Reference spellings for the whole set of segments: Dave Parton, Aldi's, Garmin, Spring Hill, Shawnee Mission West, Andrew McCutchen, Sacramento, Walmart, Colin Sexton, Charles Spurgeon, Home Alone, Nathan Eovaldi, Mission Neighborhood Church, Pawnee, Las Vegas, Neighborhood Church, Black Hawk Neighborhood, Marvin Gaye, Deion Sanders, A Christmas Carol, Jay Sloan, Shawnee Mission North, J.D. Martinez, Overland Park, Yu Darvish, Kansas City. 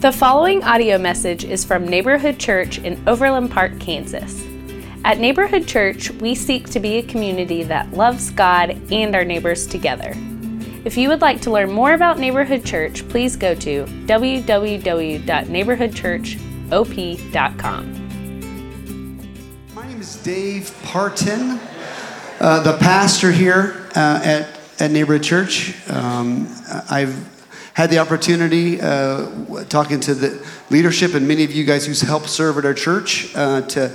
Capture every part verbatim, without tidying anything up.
The following audio message is from Neighborhood Church in Overland Park, Kansas. At Neighborhood Church, we seek to be a community that loves God and our neighbors together. If you would like to learn more about Neighborhood Church, please go to w w w dot neighborhood church o p dot com. My name is Dave Parton, uh, the pastor here uh, at, at Neighborhood Church. Um, I've had the opportunity, uh, talking to the leadership and many of you guys who's helped serve at our church, uh, to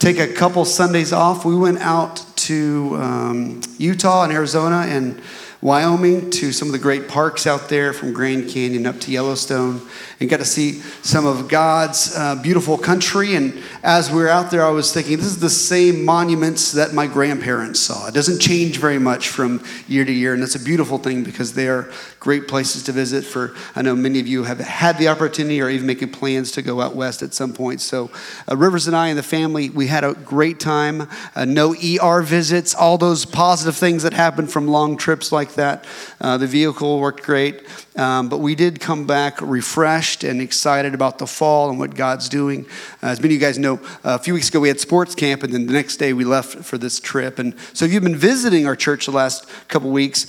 take a couple Sundays off. We went out to um, Utah and Arizona and Wyoming to some of the great parks out there, from Grand Canyon up to Yellowstone, and got to see some of God's uh, beautiful country. And as we were out there, I was thinking, this is the same monuments that my grandparents saw. It doesn't change very much from year to year, and that's a beautiful thing because they are great places to visit. For I know many of you have had the opportunity or even making plans to go out west at some point. So uh, Rivers and I and the family, we had a great time. Uh, no E R visits, all those positive things that happen from long trips like that. Uh, the vehicle worked great, um, but we did come back refreshed and excited about the fall and what God's doing. Uh, as many of you guys know, uh, a few weeks ago we had sports camp, and then the next day we left for this trip. And so if you've been visiting our church the last couple weeks,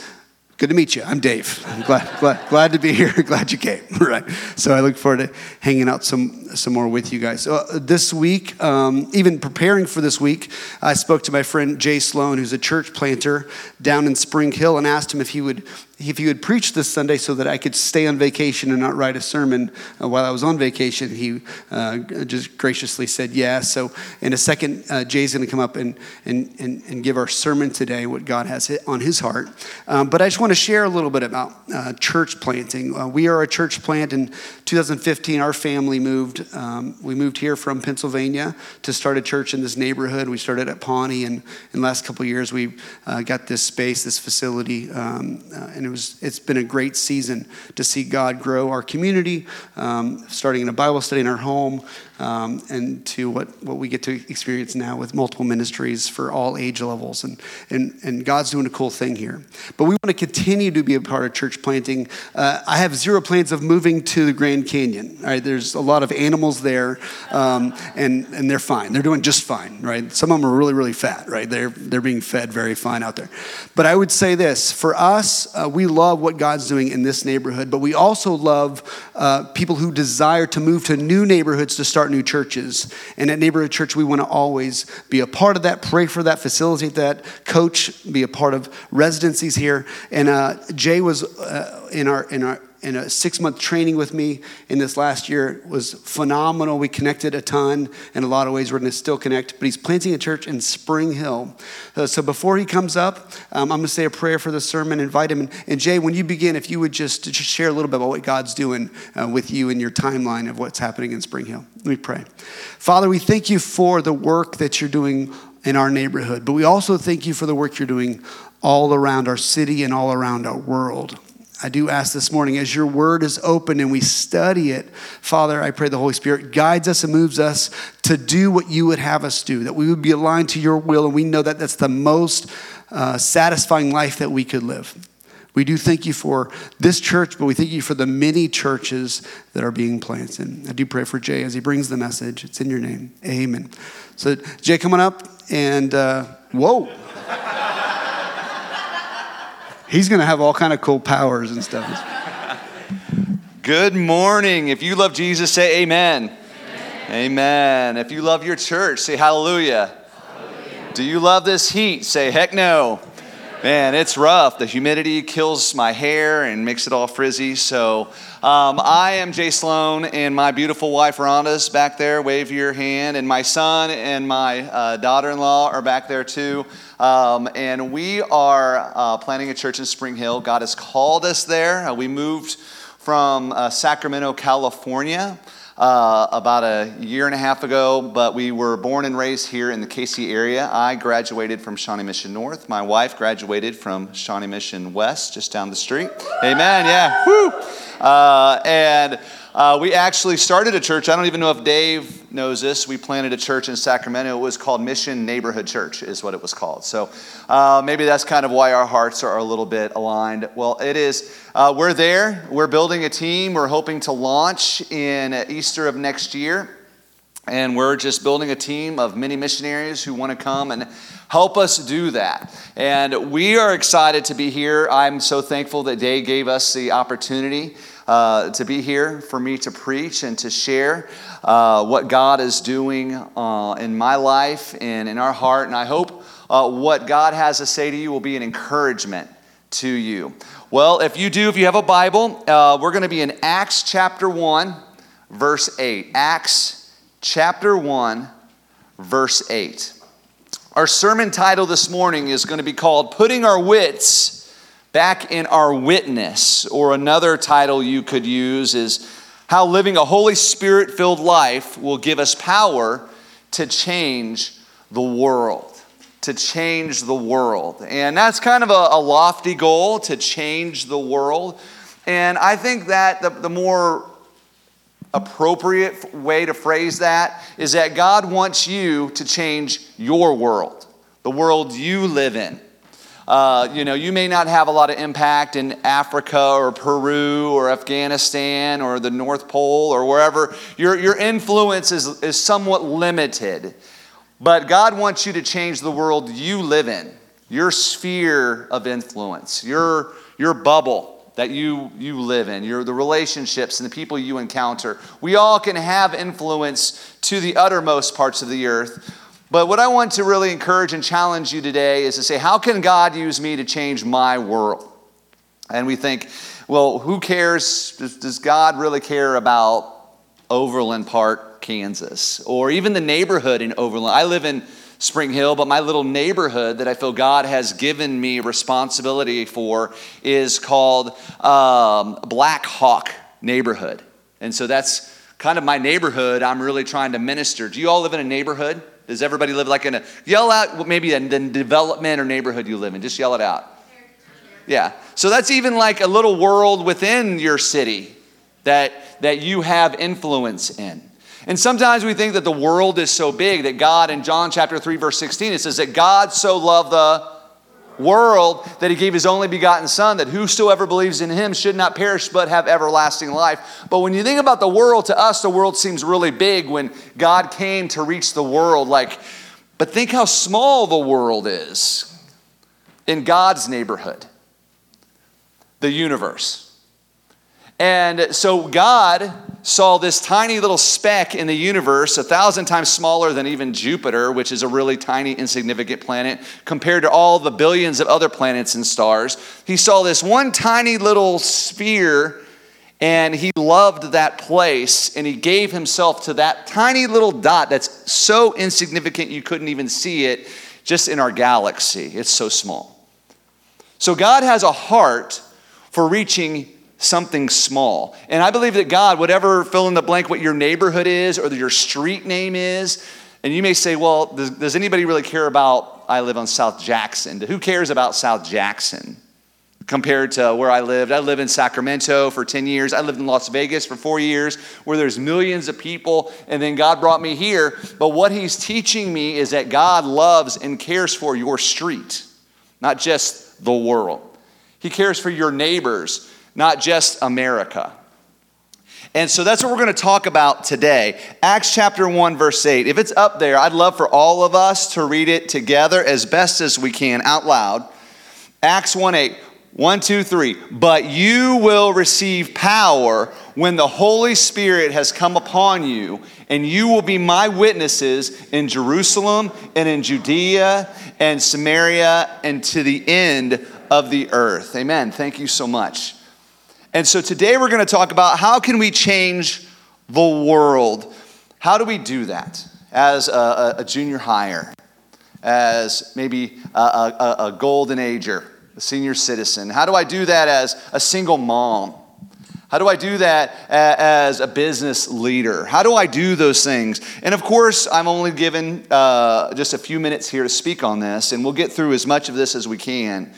good to meet you. I'm Dave. I'm glad, glad, glad to be here. Glad you came. Right. So I look forward to hanging out some, some more with you guys. So uh, this week, um, even preparing for this week, I spoke to my friend Jay Sloan, who's a church planter down in Spring Hill, and asked him if he would if he would preach this Sunday so that I could stay on vacation and not write a sermon uh, while I was on vacation. He uh, just graciously said yes. So in a second, uh, Jay's going to come up and, and and and give our sermon today, what God has on his heart. Um, but I just want to share a little bit about uh, church planting. Uh, we are a church plant. In two thousand fifteen, our family moved. Um, we moved here from Pennsylvania to start a church in this neighborhood. We started at Pawnee, and in the last couple of years, we uh, got this space, this facility, um, uh, and it was it's been a great season to see God grow our community, um, starting in a Bible study in our home, um, and to what, what we get to experience now with multiple ministries for all age levels, and and and God's doing a cool thing here. But we want to continue. Continue to be a part of church planting. Uh, I have zero plans of moving to the Grand Canyon. All right, there's a lot of animals there, um, and and they're fine. They're doing just fine, right? Some of them are really, really fat, right? They're they're being fed very fine out there. But I would say this: for us, uh, we love what God's doing in this neighborhood, but we also love uh, people who desire to move to new neighborhoods to start new churches. And at Neighborhood Church, we want to always be a part of that, pray for that, facilitate that, coach, be a part of residencies here, and. Uh, Jay was uh, in our in our in a six-month training with me in this last year. It was phenomenal. We connected a ton. In a lot of ways, we're going to still connect. But he's planting a church in Spring Hill. Uh, so before he comes up, um, I'm going to say a prayer for the sermon. Invite him. And, and Jay, when you begin, if you would just, just share a little bit about what God's doing uh, with you and your timeline of what's happening in Spring Hill. Let me pray. Father, we thank you for the work that you're doing in our neighborhood. But we also thank you for the work you're doing all around our city and all around our world. I do ask this morning, as your word is open and we study it, Father, I pray the Holy Spirit guides us and moves us to do what you would have us do, that we would be aligned to your will, and we know that that's the most uh, satisfying life that we could live. We do thank you for this church, but we thank you for the many churches that are being planted. I do pray for Jay as he brings the message. It's in your name. Amen. So, Jay, come on up, and uh, whoa. He's going to have all kind of cool powers and stuff. Good morning. If you love Jesus, say amen. Amen. Amen. If you love your church, say hallelujah. Hallelujah. Do you love this heat? Say heck no. Amen. Man, it's rough. The humidity kills my hair and makes it all frizzy. So um, I am Jay Sloan, and my beautiful wife Rhonda's back there. Wave your hand. And my son and my uh, daughter-in-law are back there too. Um, and we are uh, planning a church in Spring Hill. God has called us there. Uh, we moved from uh, Sacramento, California uh, about a year and a half ago, but we were born and raised here in the K C area. I graduated from Shawnee Mission North. My wife graduated from Shawnee Mission West, just down the street. Amen, yeah, woo! Uh, and uh, we actually started a church. I don't even know if Dave knows this. We planted a church in Sacramento. It was called Mission Neighborhood Church is what it was called. So uh, maybe that's kind of why our hearts are a little bit aligned. Well, it is. Uh, we're there. We're building a team. We're hoping to launch in Easter of next year. And we're just building a team of many missionaries who want to come and help us do that. And we are excited to be here. I'm so thankful that Dave gave us the opportunity uh, to be here for me to preach and to share uh, what God is doing uh, in my life and in our heart. And I hope uh, what God has to say to you will be an encouragement to you. Well, if you do, if you have a Bible, uh, we're going to be in Acts chapter one, verse eight. Acts Chapter one, verse eight. Our sermon title this morning is going to be called Putting Our Wits Back in Our Witness, or another title you could use is How Living a Holy Spirit-Filled Life Will Give Us Power to Change the World. To change the world. And that's kind of a, a lofty goal, to change the world. And I think that the, the more appropriate way to phrase that is that God wants you to change your world, the world you live in. Uh, you know, you may not have a lot of impact in Africa or Peru or Afghanistan or the North Pole or wherever. Your, your influence is, is somewhat limited, but God wants you to change the world you live in, your sphere of influence, your, your bubble that you you live in, your the relationships and the people you encounter. We all can have influence to the uttermost parts of the earth. But what I want to really encourage and challenge you today is to say, how can God use me to change my world? And we think, well, who cares? Does, does God really care about Overland Park, Kansas? Or even the neighborhood in Overland. I live in Spring Hill, but my little neighborhood that I feel God has given me responsibility for is called um, Black Hawk Neighborhood. And so that's kind of my neighborhood I'm really trying to minister. Do you all live in a neighborhood? Does everybody live like in a, yell out maybe in the development or neighborhood you live in, just yell it out. Yeah, so that's even like a little world within your city that that you have influence in. And sometimes we think that the world is so big that God, in John chapter three, verse sixteen, it says that God so loved the world that he gave his only begotten son, that whosoever believes in him should not perish but have everlasting life. But when you think about the world, to us, the world seems really big when God came to reach the world. Like, but think how small the world is in God's neighborhood, the universe. And so God saw this tiny little speck in the universe, a thousand times smaller than even Jupiter, which is a really tiny, insignificant planet, compared to all the billions of other planets and stars. He saw this one tiny little sphere, and he loved that place, and he gave himself to that tiny little dot that's so insignificant you couldn't even see it, just in our galaxy. It's so small. So God has a heart for reaching something small. And I believe that God, whatever fill in the blank what your neighborhood is or your street name is, and you may say, well, does, does anybody really care about, I live on South Jackson. Who cares about South Jackson compared to where I lived? I lived in Sacramento for ten years. I lived in Las Vegas for four years where there's millions of people, and then God brought me here. But what he's teaching me is that God loves and cares for your street, not just the world. He cares for your neighbors, not just America. And so that's what we're going to talk about today. Acts chapter one, verse eight. If it's up there, I'd love for all of us to read it together as best as we can out loud. Acts one eight, one, two, three. But you will receive power when the Holy Spirit has come upon you, and you will be my witnesses in Jerusalem and in Judea and Samaria and to the end of the earth. Amen. Thank you so much. And so today we're going to talk about how can we change the world? How do we do that as a, a junior hire, as maybe a, a, a golden ager, a senior citizen? How do I do that as a single mom? How do I do that as a business leader? How do I do those things? And of course, I'm only given uh, just a few minutes here to speak on this, and we'll get through as much of this as we can.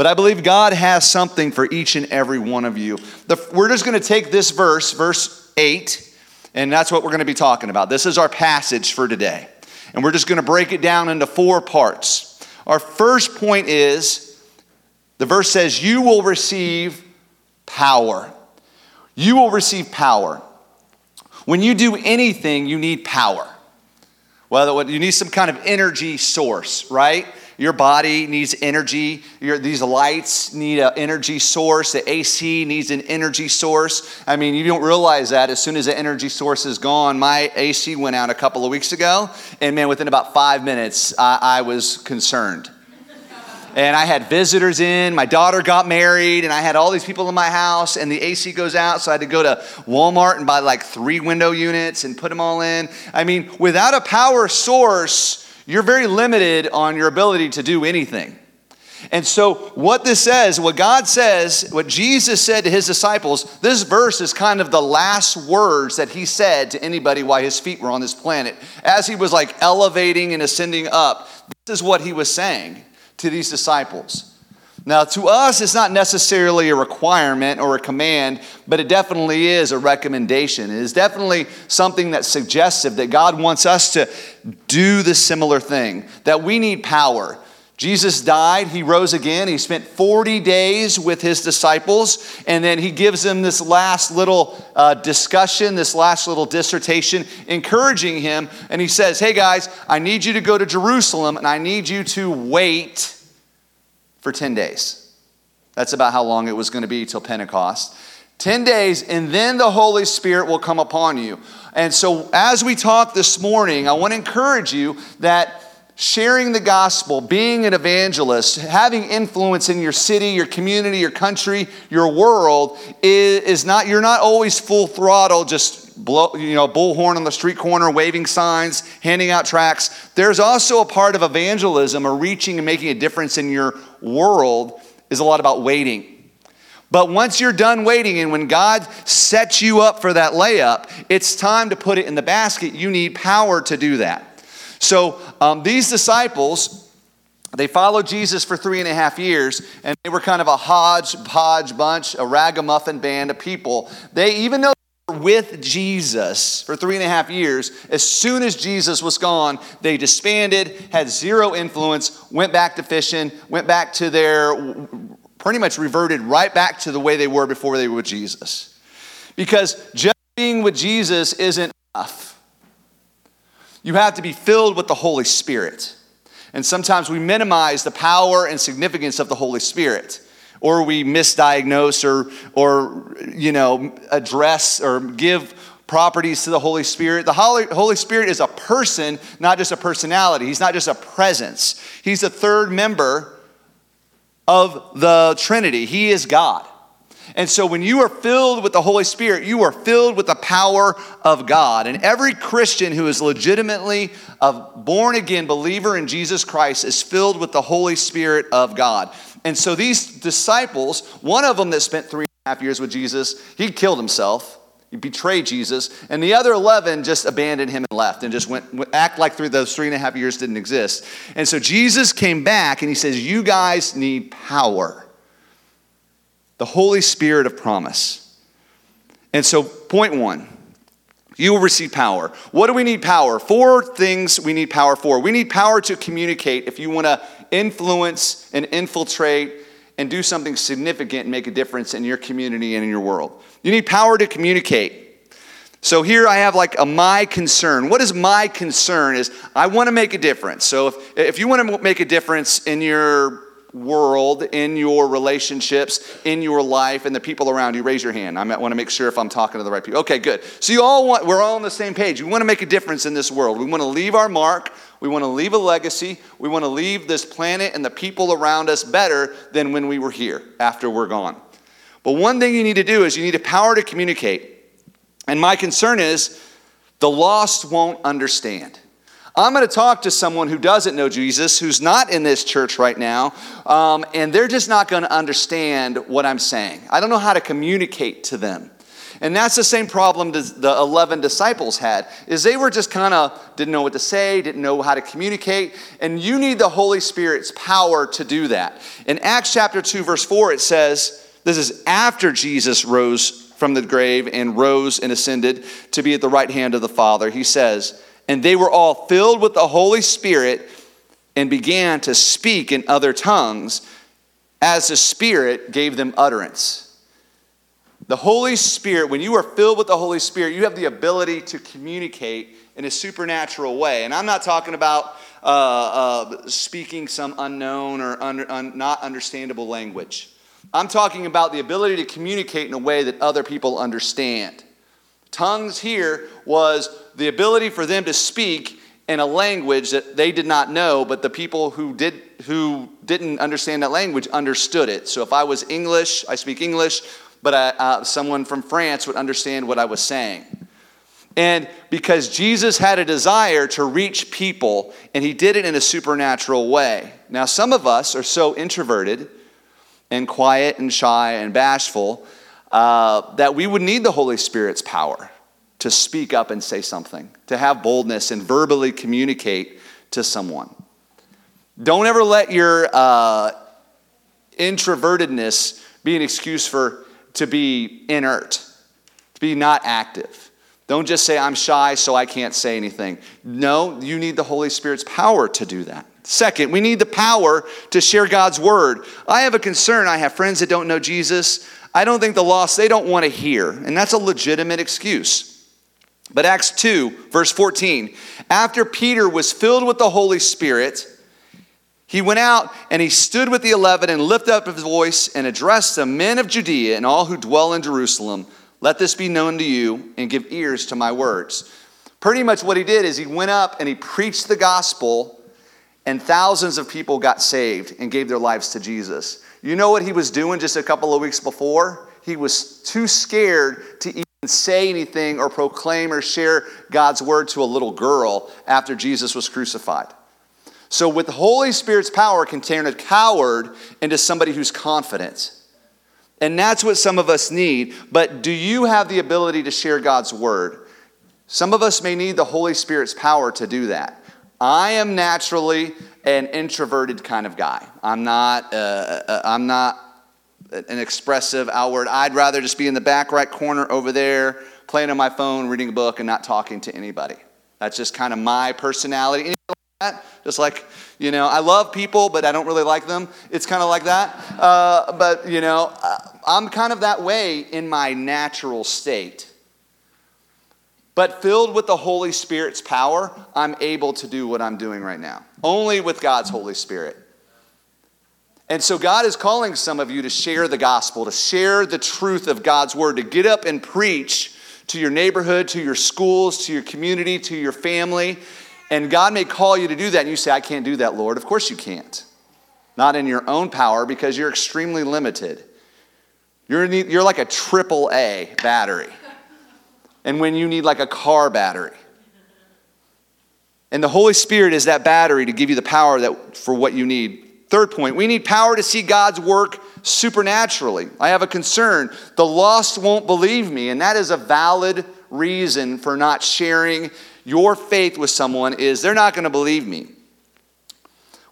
But I believe God has something for each and every one of you. The, we're just going to take this verse, verse eight, and that's what we're going to be talking about. This is our passage for today. And we're just going to break it down into four parts. Our first point is, the verse says, you will receive power. You will receive power. When you do anything, you need power. Well, you need some kind of energy source, right? Your body needs energy. Your, these lights need an energy source. The A C needs an energy source. I mean, you don't realize that as soon as the energy source is gone. My A C went out a couple of weeks ago, and man, within about five minutes, I, I was concerned. And I had visitors in, my daughter got married, and I had all these people in my house, and the A C goes out, so I had to go to Walmart and buy like three window units and put them all in. I mean, without a power source, you're very limited on your ability to do anything. And so what this says, what God says, what Jesus said to his disciples, this verse is kind of the last words that he said to anybody while his feet were on this planet. As he was like elevating and ascending up, this is what he was saying to these disciples. Now, to us, it's not necessarily a requirement or a command, but it definitely is a recommendation. It is definitely something that's suggestive, that God wants us to do the similar thing, that we need power. Jesus died, he rose again, he spent forty days with his disciples, and then he gives them this last little uh, discussion, this last little dissertation, encouraging him, and he says, hey guys, I need you to go to Jerusalem, and I need you to wait for ten days. That's about how long it was going to be till Pentecost. ten days, and then the Holy Spirit will come upon you. And so as we talk this morning, I want to encourage you that sharing the gospel, being an evangelist, having influence in your city, your community, your country, your world is not, you're not always full throttle, just blow, you know, bullhorn on the street corner, waving signs, handing out tracts. There's also a part of evangelism or reaching and making a difference in your world is a lot about waiting. But once you're done waiting, and when God sets you up for that layup, it's time to put it in the basket. You need power to do that. So um, these disciples, they followed Jesus for three and a half years, and they were kind of a hodgepodge bunch, a ragamuffin band of people. They, even though they were with Jesus for three and a half years, as soon as Jesus was gone, they disbanded, had zero influence, went back to fishing, went back to their, pretty much reverted right back to the way they were before they were with Jesus. Because just being with Jesus isn't enough. You have to be filled with the Holy Spirit. And sometimes we minimize the power and significance of the Holy Spirit, or we misdiagnose or, or you know, address or give properties to the Holy Spirit. The Holy, Holy Spirit is a person, not just a personality. He's not just a presence. He's the third member of the Trinity. He is God. And so when you are filled with the Holy Spirit, you are filled with the power of God. And every Christian who is legitimately a born-again believer in Jesus Christ is filled with the Holy Spirit of God. And so these disciples, one of them that spent three and a half years with Jesus, he killed himself. He betrayed Jesus. And the other eleven just abandoned him and left and just went, act like those three and a half years didn't exist. And so Jesus came back and he says, you guys need power. The Holy Spirit of promise. And so point one, you will receive power. What do we need power? Four things we need power for. We need power to communicate if you want to influence and infiltrate and do something significant and make a difference in your community and in your world. You need power to communicate. So here I have like a my concern. What is my concern is I want to make a difference. So if, if you want to make a difference in your world, in your relationships, in your life, and the people around you, raise your hand. I want to make sure if I'm talking to the right people. Okay, good. So you all want, we're all on the same page. We want to make a difference in this world. We want to leave our mark. We want to leave a legacy. We want to leave this planet and the people around us better than when we were here after we're gone. But one thing you need to do is you need a power to communicate. And my concern is the lost won't understand. I'm going to talk to someone who doesn't know Jesus, who's not in this church right now, um, and they're just not going to understand what I'm saying. I don't know how to communicate to them. And that's the same problem the eleven disciples had, is they were just kind of didn't know what to say, didn't know how to communicate, and you need the Holy Spirit's power to do that. In Acts chapter two, verse four, it says, this is after Jesus rose from the grave and rose and ascended to be at the right hand of the Father. He says, and they were all filled with the Holy Spirit and began to speak in other tongues as the Spirit gave them utterance. The Holy Spirit, when you are filled with the Holy Spirit, you have the ability to communicate in a supernatural way. And I'm not talking about uh, uh, speaking some unknown or under, un, not understandable language. I'm talking about the ability to communicate in a way that other people understand. Tongues here was the ability for them to speak in a language that they did not know, but the people who did who didn't understand that language understood it. So if I was English, I speak English, but I, uh, someone from France would understand what I was saying. And because Jesus had a desire to reach people, and he did it in a supernatural way. Now, some of us are so introverted and quiet and shy and bashful uh, that we would need the Holy Spirit's power to speak up and say something, to have boldness and verbally communicate to someone. Don't ever let your uh, introvertedness be an excuse for to be inert, to be not active. Don't just say, I'm shy, so I can't say anything. No, you need the Holy Spirit's power to do that. Second, we need the power to share God's word. I have a concern. I have friends that don't know Jesus. I don't think the lost, they don't want to hear. And that's a legitimate excuse. But Acts two, verse fourteen, after Peter was filled with the Holy Spirit, he went out and he stood with the eleven and lifted up his voice and addressed the men of Judea and all who dwell in Jerusalem. Let this be known to you and give ears to my words. Pretty much what he did is he went up and he preached the gospel, and thousands of people got saved and gave their lives to Jesus. You know what he was doing just a couple of weeks before? He was too scared to even say anything or proclaim or share God's word to a little girl after Jesus was crucified. So with the Holy Spirit's power can turn a coward into somebody who's confident. And that's what some of us need. But do you have the ability to share God's word? Some of us may need the Holy Spirit's power to do that. I am naturally an introverted kind of guy. I'm not, uh, I'm not an expressive outward. I'd rather just be in the back right corner over there, playing on my phone, reading a book, and not talking to anybody. That's just kind of my personality. Just like, you know, I love people, but I don't really like them. It's kind of like that. Uh, but, you know, I'm kind of that way in my natural state. But filled with the Holy Spirit's power, I'm able to do what I'm doing right now. Only with God's Holy Spirit. And so God is calling some of you to share the gospel, to share the truth of God's word, to get up and preach to your neighborhood, to your schools, to your community, to your family. And God may call you to do that, and you say, I can't do that, Lord. Of course you can't. Not in your own power, because you're extremely limited. You're need, you're like a triple A battery. And when you need like a car battery. And the Holy Spirit is that battery to give you the power that for what you need. Third point, we need power to see God's work supernaturally. I have a concern. The lost won't believe me, and that is a valid reason for not sharing your faith with someone is they're not going to believe me.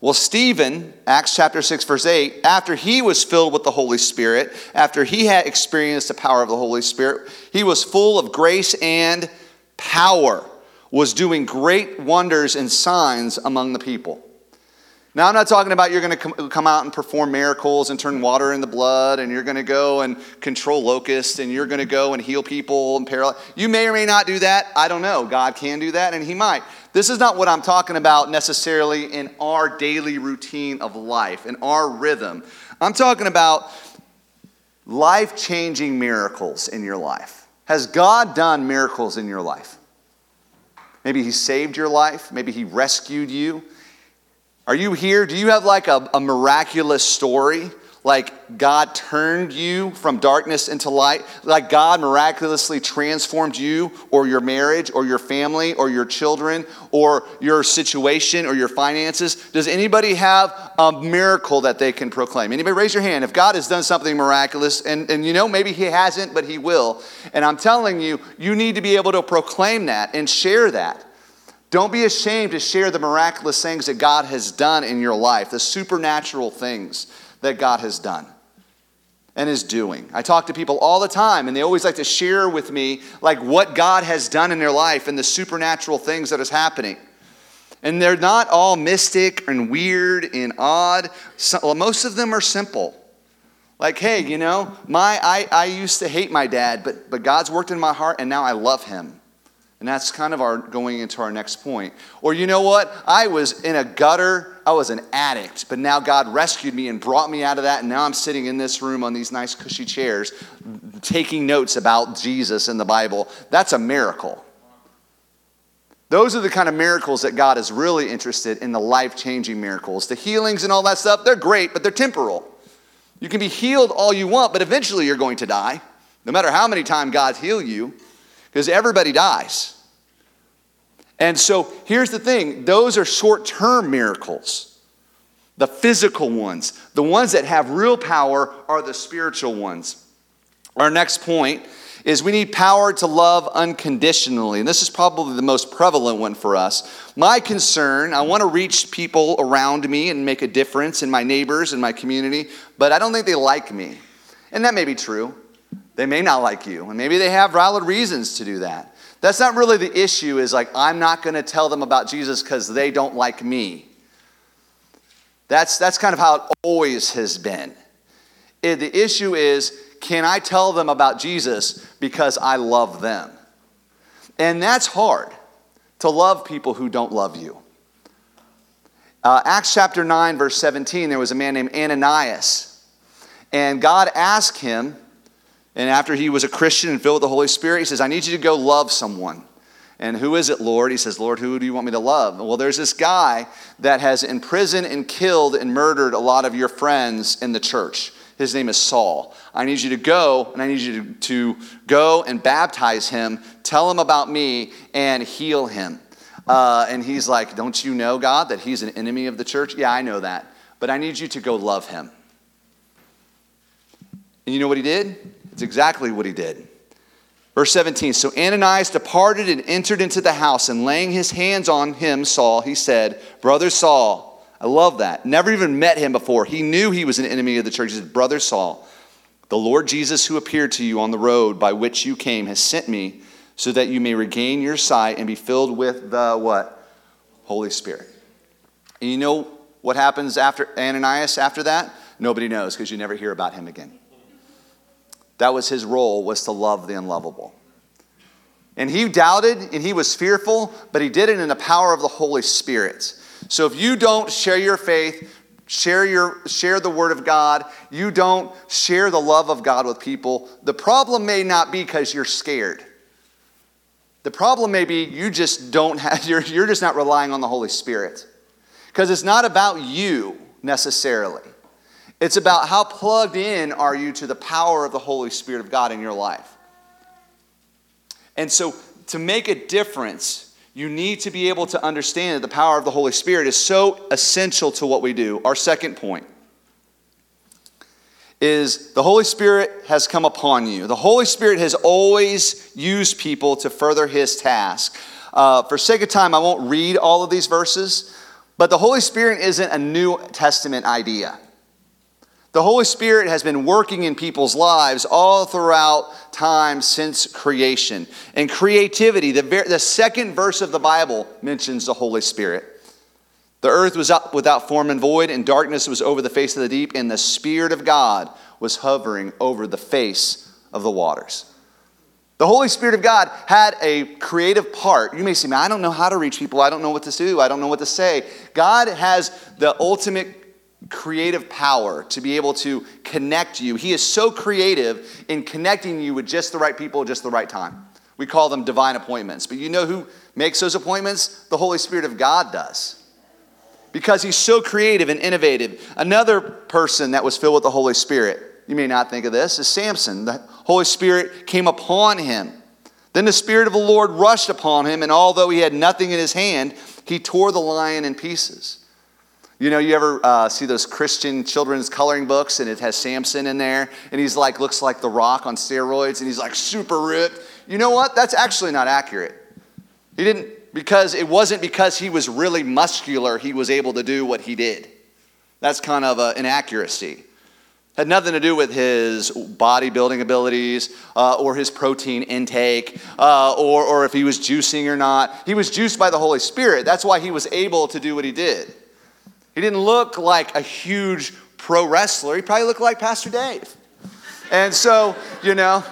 Well, Stephen, Acts chapter six, verse eight, after he was filled with the Holy Spirit, after he had experienced the power of the Holy Spirit, he was full of grace and power, was doing great wonders and signs among the people. Now, I'm not talking about you're going to come out and perform miracles and turn water into blood, and you're going to go and control locusts, and you're going to go and heal people and paralyzed. You may or may not do that. I don't know. God can do that, and he might. This is not what I'm talking about necessarily in our daily routine of life, in our rhythm. I'm talking about life-changing miracles in your life. Has God done miracles in your life? Maybe he saved your life. Maybe he rescued you. Are you here? Do you have like a, a miraculous story? like God turned you from darkness into light, like God miraculously transformed you or your marriage or your family or your children or your situation or your finances? Does anybody have a miracle that they can proclaim? Anybody raise your hand if God has done something miraculous, and, and you know, maybe he hasn't, but he will. And I'm telling you, you need to be able to proclaim that and share that. Don't be ashamed to share the miraculous things that God has done in your life, the supernatural things that God has done and is doing. I talk to people all the time, and they always like to share with me like what God has done in their life and the supernatural things that is happening. And they're not all mystic and weird and odd. So, well, most of them are simple. Like, hey, you know, my I, I used to hate my dad, but but God's worked in my heart, and now I love him. And that's kind of our going into our next point. Or you know what? I was in a gutter. I was an addict. But now God rescued me and brought me out of that. And now I'm sitting in this room on these nice cushy chairs taking notes about Jesus and the Bible. That's a miracle. Those are the kind of miracles that God is really interested in, the life-changing miracles. The healings and all that stuff, they're great, but they're temporal. You can be healed all you want, but eventually you're going to die. No matter how many times God heals you. Because everybody dies. And so here's the thing. Those are short-term miracles. The physical ones. The ones that have real power are the spiritual ones. Our next point is we need power to love unconditionally. And this is probably the most prevalent one for us. My concern, I want to reach people around me and make a difference in my neighbors and my community, but I don't think they like me. And that may be true. They may not like you, and maybe they have valid reasons to do that. That's not really the issue, is like, I'm not going to tell them about Jesus because they don't like me. That's, that's kind of how it always has been. It, the issue is, can I tell them about Jesus because I love them? And that's hard, to love people who don't love you. Uh, Acts chapter nine, verse seventeen, there was a man named Ananias, and God asked him, and after he was a Christian and filled with the Holy Spirit, he says, I need you to go love someone. And who is it, Lord? He says, Lord, who do you want me to love? Well, there's this guy that has imprisoned and killed and murdered a lot of your friends in the church. His name is Saul. I need you to go, and I need you to, to go and baptize him, tell him about me, and heal him. Uh, and he's like, don't you know, God, that he's an enemy of the church? Yeah, I know that. But I need you to go love him. And you know what he did? It's exactly what he did. Verse seventeen, so Ananias departed and entered into the house, and laying his hands on him, Saul, he said, Brother Saul, I love that. Never even met him before. He knew he was an enemy of the church. He said, Brother Saul, the Lord Jesus who appeared to you on the road by which you came has sent me so that you may regain your sight and be filled with the what? Holy Spirit. And you know what happens after Ananias after that? Nobody knows, because you never hear about him again. That was his role, was to love the unlovable. And he doubted and he was fearful, but he did it in the power of the Holy Spirit. So if you don't share your faith, share your share the word of God, you don't share the love of God with people, the problem may not be because you're scared. The problem may be you just don't have, you're, you're just not relying on the Holy Spirit. Because it's not about you necessarily. It's about how plugged in are you to the power of the Holy Spirit of God in your life. And so to make a difference, you need to be able to understand that the power of the Holy Spirit is so essential to what we do. Our second point is the Holy Spirit has come upon you. The Holy Spirit has always used people to further his task. Uh, for sake of time, I won't read all of these verses, but the Holy Spirit isn't a New Testament idea. The Holy Spirit has been working in people's lives all throughout time since creation. And creativity, the, ver- the second verse of the Bible mentions the Holy Spirit. The earth was up without form and void, and darkness was over the face of the deep, and the Spirit of God was hovering over the face of the waters. The Holy Spirit of God had a creative part. You may say, I don't know how to reach people. I don't know what to do. I don't know what to say. God has the ultimate creative power to be able to connect you. He is so creative in connecting you with just the right people at just the right time. We call them divine appointments. But you know who makes those appointments? The Holy Spirit of God does. because he's so creative and innovative. Another person that was filled with the Holy Spirit, you may not think of this, is Samson. The Holy Spirit came upon him. Then the Spirit of the Lord rushed upon him, and although he had nothing in his hand, he tore the lion in pieces. You know, you ever uh, see those Christian children's coloring books, and it has Samson in there, and he's like, looks like The Rock on steroids, and he's like super ripped. You know what? That's actually not accurate. He didn't, because it wasn't because he was really muscular he was able to do what he did. That's kind of an inaccuracy. Had nothing to do with his bodybuilding abilities uh, or his protein intake uh, or, or if he was juicing or not. He was juiced by the Holy Spirit. That's why he was able to do what he did. He didn't look like a huge pro wrestler. He probably looked like Pastor Dave. And so, you know,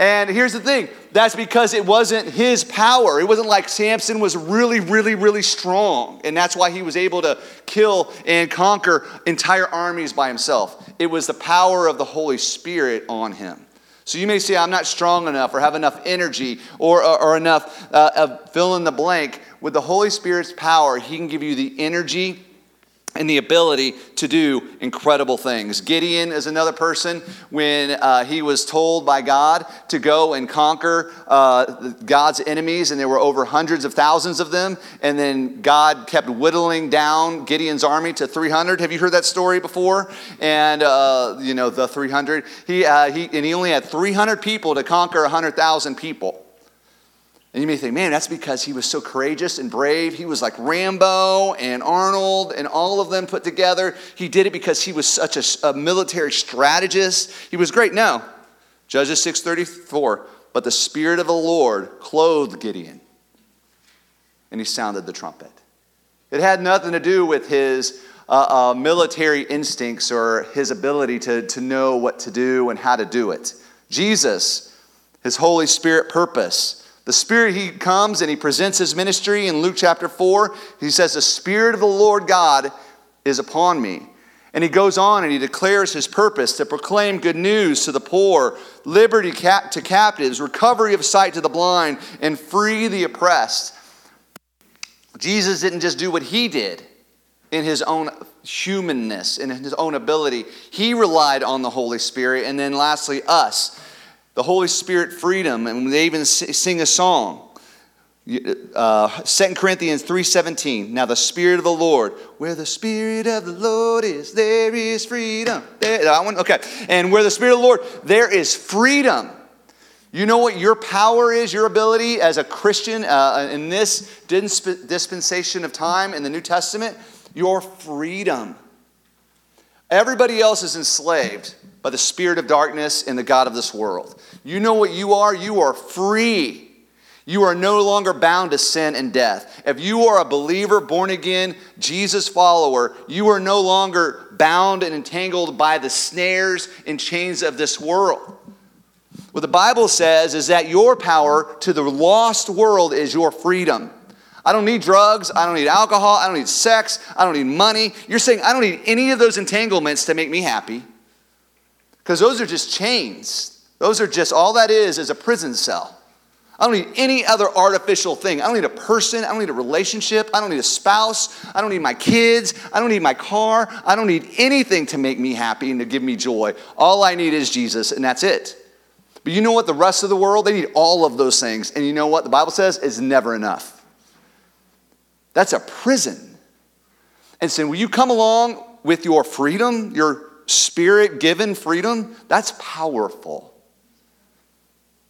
and here's the thing. That's because it wasn't his power. It wasn't like Samson was really, really, really strong. And that's why he was able to kill and conquer entire armies by himself. It was the power of the Holy Spirit on him. So you may say, I'm not strong enough or have enough energy or, or, or enough uh, of fill in the blank. With the Holy Spirit's power, he can give you the energy and the ability to do incredible things. Gideon is another person. When uh, he was told by God to go and conquer uh, God's enemies, and there were over hundreds of thousands of them, and then God kept whittling down Gideon's army to three hundred. Have you heard that story before? And, uh, you know, the three hundred. He, uh, he, and he only had three hundred people to conquer one hundred thousand people. And you may think, man, that's because he was so courageous and brave. He was like Rambo and Arnold and all of them put together. He did it because he was such a, a military strategist. He was great. No, Judges six thirty-four, but the Spirit of the Lord clothed Gideon, and he sounded the trumpet. It had nothing to do with his uh, uh, military instincts or his ability to, to know what to do and how to do it. Jesus, his Holy Spirit purpose. The Spirit, he comes and he presents his ministry in Luke chapter four. He says, the Spirit of the Lord God is upon me. And he goes on and he declares his purpose to proclaim good news to the poor, liberty cap- to captives, recovery of sight to the blind, and free the oppressed. Jesus didn't just do what he did in his own humanness, in his own ability. He relied on the Holy Spirit. And then lastly, us. The Holy Spirit freedom, and they even sing a song. Uh, Second Corinthians three seventeen, now the Spirit of the Lord, where the Spirit of the Lord is, there is freedom. There, that one? Okay. And where the Spirit of the Lord, there is freedom. You know what your power is, your ability as a Christian uh, in this dispensation of time in the New Testament? Your freedom. Everybody else is enslaved by the spirit of darkness and the god of this world. You know what you are? You are free. You are no longer bound to sin and death. If you are a believer, born again, Jesus follower, you are no longer bound and entangled by the snares and chains of this world. What the Bible says is that your power to the lost world is your freedom. I don't need drugs. I don't need alcohol. I don't need sex. I don't need money. You're saying, I don't need any of those entanglements to make me happy. Because those are just chains. Those are just, all that is is a prison cell. I don't need any other artificial thing. I don't need a person. I don't need a relationship. I don't need a spouse. I don't need my kids. I don't need my car. I don't need anything to make me happy and to give me joy. All I need is Jesus, and that's it. But you know what? The rest of the world, they need all of those things. And you know what the Bible says? It's never enough. That's a prison. And so when you come along with your freedom, your Spirit-given freedom, that's powerful.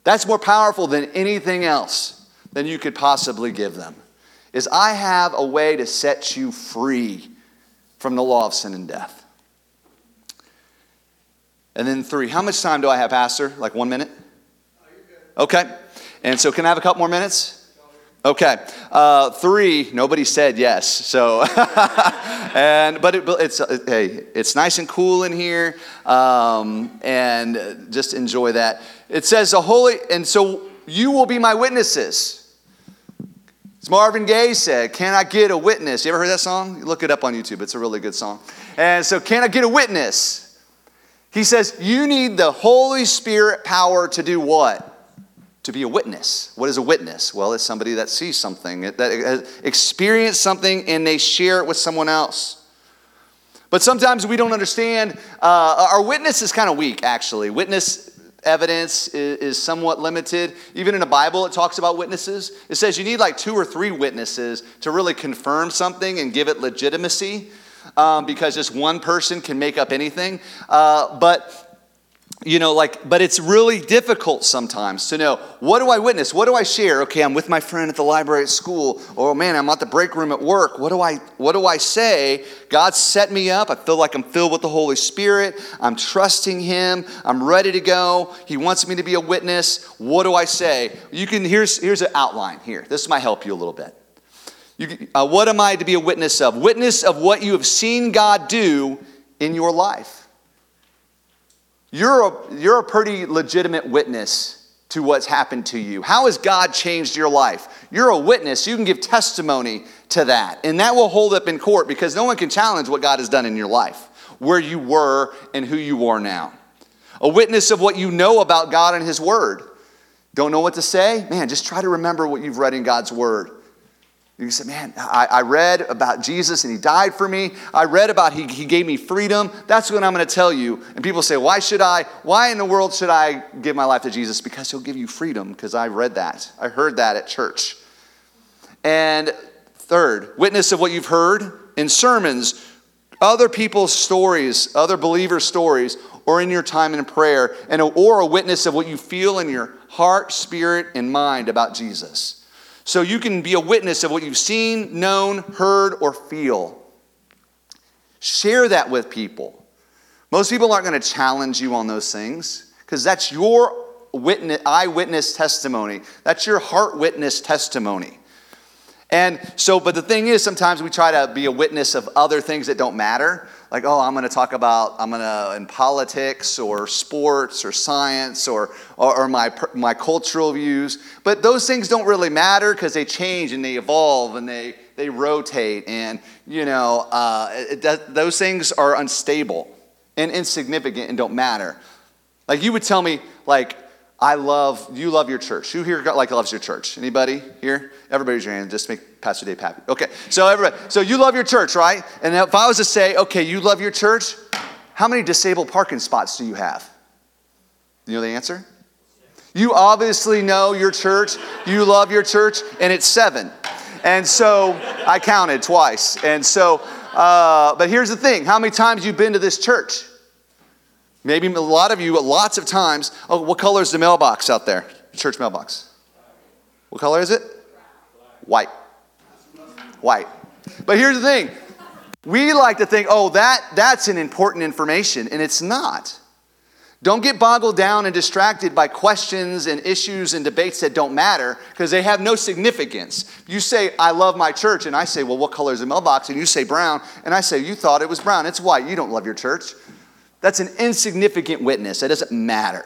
That's more powerful than anything else than you could possibly give them, is I have a way to set you free from the law of sin and death. And then three, how much time do I have, Pastor? Like one minute? Oh, you're good. Okay. And so can I have a couple more minutes? Okay, uh, three. Nobody said yes. So, and but it, it's it, hey, it's nice and cool in here, um, and just enjoy that. It says the holy, and so you will be my witnesses. As Marvin Gaye said, "Can I get a witness?" You ever heard that song? You look it up on YouTube. It's a really good song. And so, can I get a witness? He says you need the Holy Spirit power to do what? to be a witness. What is a witness? Well, it's somebody that sees something, that has experienced something, and they share it with someone else. But sometimes we don't understand. Uh, our witness is kind of weak, actually. Witness evidence is, is somewhat limited. Even in the Bible, it talks about witnesses. It says you need like two or three witnesses to really confirm something and give it legitimacy, um, because just one person can make up anything. Uh, but... You know, like, but it's really difficult sometimes to know, what do I witness? What do I share? Okay, I'm with my friend at the library at school. Oh man, I'm at the break room at work. What do I, what do I say? God set me up. I feel like I'm filled with the Holy Spirit. I'm trusting Him. I'm ready to go. He wants me to be a witness. What do I say? You can, here's, here's an outline here. This might help you a little bit. You, uh, what am I to be a witness of? Witness of what you have seen God do in your life. You're a, you're a pretty legitimate witness to what's happened to you. How has God changed your life? You're a witness. You can give testimony to that. And that will hold up in court because no one can challenge what God has done in your life, where you were and who you are now. A witness of what you know about God and His Word. Don't know what to say? Man, just try to remember what you've read in God's Word. You say, man, I, I read about Jesus and He died for me. I read about he, he gave me freedom. That's what I'm going to tell you. And people say, why should I, why in the world should I give my life to Jesus? Because He'll give you freedom, because I read that. I heard that at church. And third, witness of what you've heard in sermons, other people's stories, other believers' stories, or in your time in prayer, and or a witness of what you feel in your heart, spirit, and mind about Jesus. So you can be a witness of what you've seen, known, heard, or feel. Share that with people. Most people aren't going to challenge you on those things because that's your witness, eyewitness testimony. That's your heart witness testimony. And so, but the thing is, sometimes we try to be a witness of other things that don't matter. Like, oh, I'm going to talk about, I'm going to, in politics or sports or science or, or, or my, my cultural views. But those things don't really matter because they change and they evolve and they, they rotate. And, you know, uh, it, that, those things are unstable and insignificant and don't matter. Like you would tell me, like, I love, you love your church. Who here like loves your church? Anybody here? Everybody raise your hand. Just make Pastor Dave happy. Okay, so everybody, so you love your church, right? And if I was to say, okay, you love your church, how many disabled parking spots do you have? You know the answer? You obviously know your church. You love your church, and it's seven. And so I counted twice. And so, uh, but here's the thing. How many times you've been to this church? Maybe a lot of you, lots of times. Oh, what color is the mailbox out there? Church mailbox. What color is it? White. White. But here's the thing. We like to think, oh, that, that's an important information, and it's not. Don't get boggled down and distracted by questions and issues and debates that don't matter because they have no significance. You say, I love my church, and I say, well, what color is the mailbox? And you say brown, and I say, you thought it was brown. It's white. You don't love your church. That's an insignificant witness. That doesn't matter.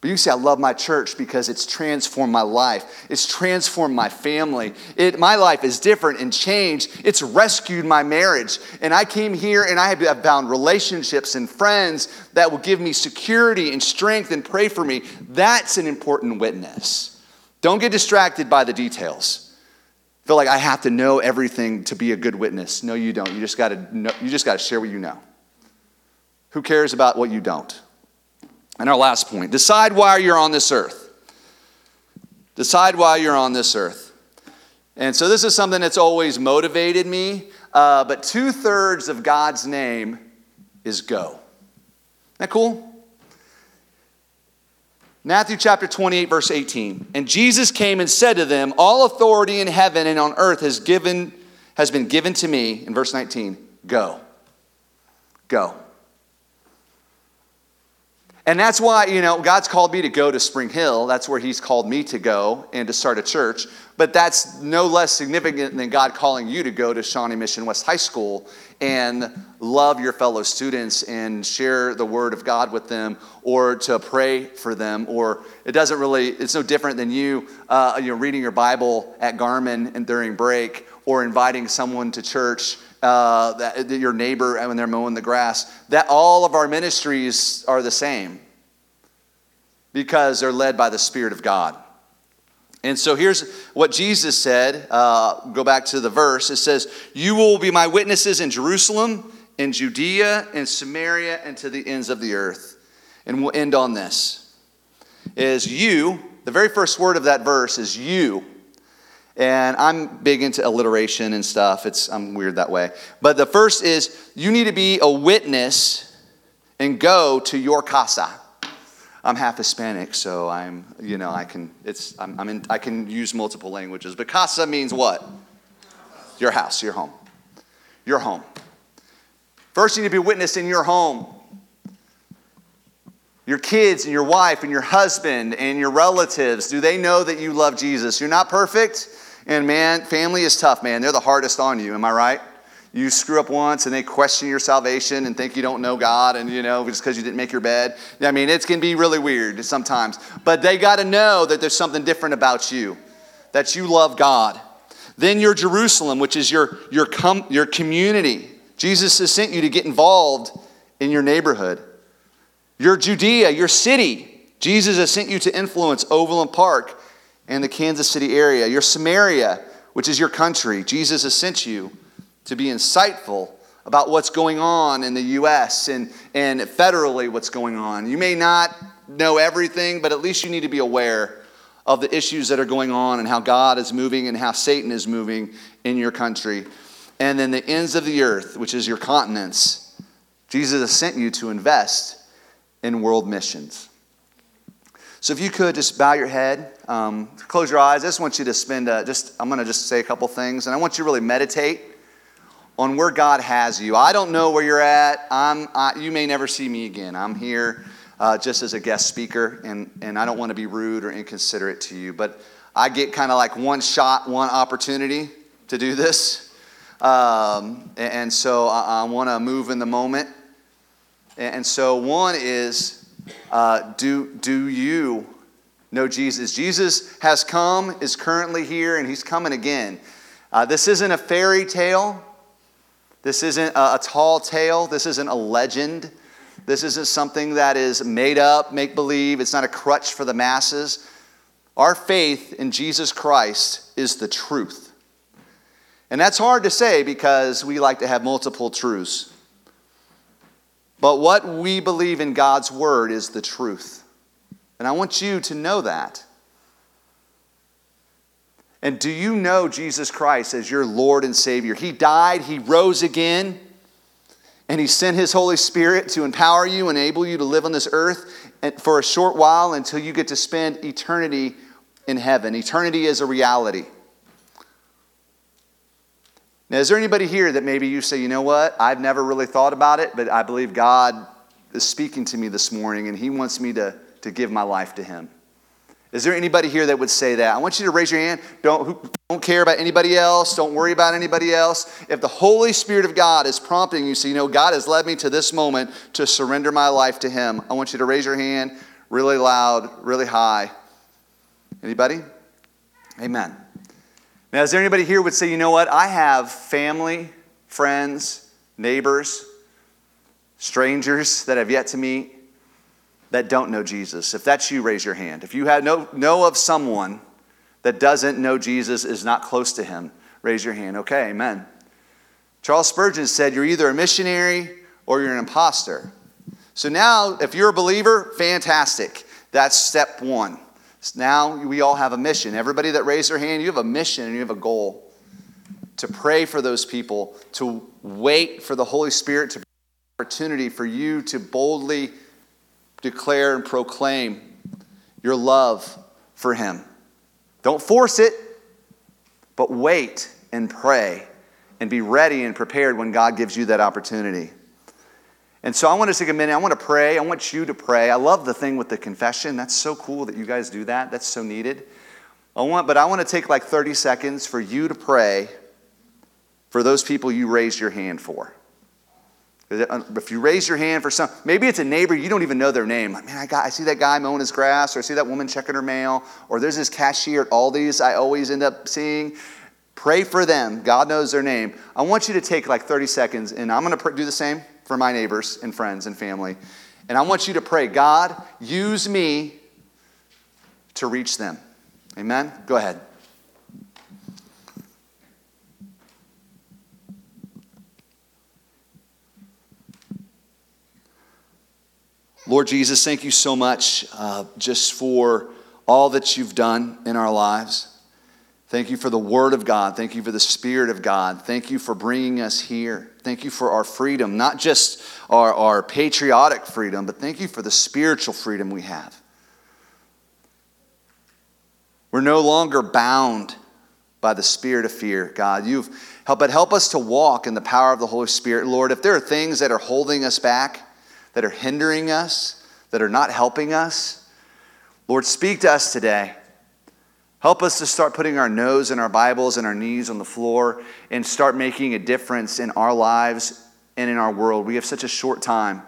But you can say, I love my church because it's transformed my life. It's transformed my family. It, my life is different and changed. It's rescued my marriage. And I came here and I have found relationships and friends that will give me security and strength and pray for me. That's an important witness. Don't get distracted by the details. Feel like I have to know everything to be a good witness. No, you don't. You just got to know, you just got to share what you know. Who cares about what you don't? And our last point, decide why you're on this earth. Decide why you're on this earth. And so this is something that's always motivated me, uh, but two-thirds of God's name is go. Isn't that cool? Matthew chapter twenty-eight, verse eighteen. And Jesus came and said to them, all authority in heaven and on earth has given, has been given to me. In verse nineteen, go. Go. And that's why, you know, God's called me to go to Spring Hill. That's where He's called me to go and to start a church. But that's no less significant than God calling you to go to Shawnee Mission West High School and love your fellow students and share the Word of God with them or to pray for them. Or it doesn't really, it's no different than you, uh, you know, reading your Bible at Garmin and during break or inviting someone to church. Uh, that, that your neighbor when they're mowing the grass, that all of our ministries are the same. because they're led by the Spirit of God. And so here's what Jesus said. Uh, go back to the verse. It says, "You will be my witnesses in Jerusalem, in Judea, in Samaria, and to the ends of the earth." And we'll end on this. Is you, the very first word of that verse is you. And I'm big into alliteration and stuff. It's I'm weird that way. But the first is, you need to be a witness and go to your casa. I'm half Hispanic, so I'm, you know, I can, it's, I'm, I'm in, I can use multiple languages. But casa means what? Your house, your home. Your home. First, you need to be a witness in your home. Your kids and your wife and your husband and your relatives, do they know that you love Jesus? You're not perfect, and man, family is tough, man. They're the hardest on you, am I right? You screw up once, and they question your salvation and think you don't know God, and you know, just because you didn't make your bed. I mean, it can be really weird sometimes, but they got to know that there's something different about you, that you love God. Then your Jerusalem, which is your, your, com- your community. Jesus has sent you to get involved in your neighborhood. Your Judea, your city. Jesus has sent you to influence Overland Park and the Kansas City area. Your Samaria, which is your country. Jesus has sent you to be insightful about what's going on in the U S and, and federally what's going on. You may not know everything, but at least you need to be aware of the issues that are going on and how God is moving and how Satan is moving in your country. And then the ends of the earth, which is your continents. Jesus has sent you to invest in world missions. So if you could just bow your head, um, close your eyes. I just want you to spend, a, just I'm going to just say a couple things, and I want you to really meditate on where God has you. I don't know where you're at. I'm, I, you may never see me again. I'm here uh, just as a guest speaker, and, and I don't want to be rude or inconsiderate to you, but I get kind of like one shot, one opportunity to do this, um, and, and so I, I want to move in the moment. And so one is, uh, do do you know Jesus? Jesus has come, is currently here, and he's coming again. Uh, this isn't a fairy tale. This isn't a, a tall tale. This isn't a legend. This isn't something that is made up, make believe. It's not a crutch for the masses. Our faith in Jesus Christ is the truth. And that's hard to say because we like to have multiple truths. But what we believe in God's word is the truth. And I want you to know that. And do you know Jesus Christ as your Lord and Savior? He died, he rose again, and he sent his Holy Spirit to empower you, enable you to live on this earth for a short while until you get to spend eternity in heaven. Eternity is a reality. Now, is there anybody here that maybe you say, you know what, I've never really thought about it, but I believe God is speaking to me this morning, and he wants me to, to give my life to him. Is there anybody here that would say that? I want you to raise your hand. Don't, don't care about anybody else. Don't worry about anybody else. If the Holy Spirit of God is prompting you, so you know God has led me to this moment to surrender my life to him, I want you to raise your hand really loud, really high. Anybody? Amen. Now, is there anybody here who would say, you know what, I have family, friends, neighbors, strangers that I've yet to meet that don't know Jesus? If that's you, raise your hand. If you have no, know of someone that doesn't know Jesus, is not close to him, raise your hand. Okay, amen. Charles Spurgeon said, you're either a missionary or you're an imposter. So now, if you're a believer, fantastic. That's step one. Now we all have a mission. Everybody that raised their hand, you have a mission and you have a goal to pray for those people, to wait for the Holy Spirit to provide an opportunity for you to boldly declare and proclaim your love for him. Don't force it, but wait and pray and be ready and prepared when God gives you that opportunity. And so I want to take a minute. I want to pray. I want you to pray. I love the thing with the confession. That's so cool that you guys do that. That's so needed. I want, but I want to take like thirty seconds for you to pray for those people you raised your hand for. If you raise your hand for some, maybe it's a neighbor, you don't even know their name. Like, man, I, got, I see that guy mowing his grass, or I see that woman checking her mail, or there's this cashier at Aldi's I always end up seeing. Pray for them. God knows their name. I want you to take like thirty seconds, and I'm going to pr- do the same for my neighbors and friends and family. And I want you to pray, God, use me to reach them. Amen? Go ahead. Lord Jesus, thank you so much uh, just for all that you've done in our lives. Thank you for the Word of God. Thank you for the Spirit of God. Thank you for bringing us here. Thank you for our freedom, not just our, our patriotic freedom, but thank you for the spiritual freedom we have. We're no longer bound by the spirit of fear, God. You've helped, but help us to walk in the power of the Holy Spirit, Lord. If there are things that are holding us back, that are hindering us, that are not helping us, Lord, speak to us today. Help us to start putting our nose in our Bibles and our knees on the floor and start making a difference in our lives and in our world. We have such a short time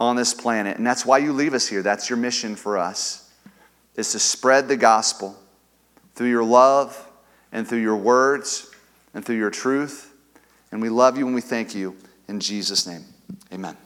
on this planet, and that's why you leave us here. That's your mission for us, is to spread the gospel through your love and through your words and through your truth. And we love you and we thank you in Jesus' name. Amen.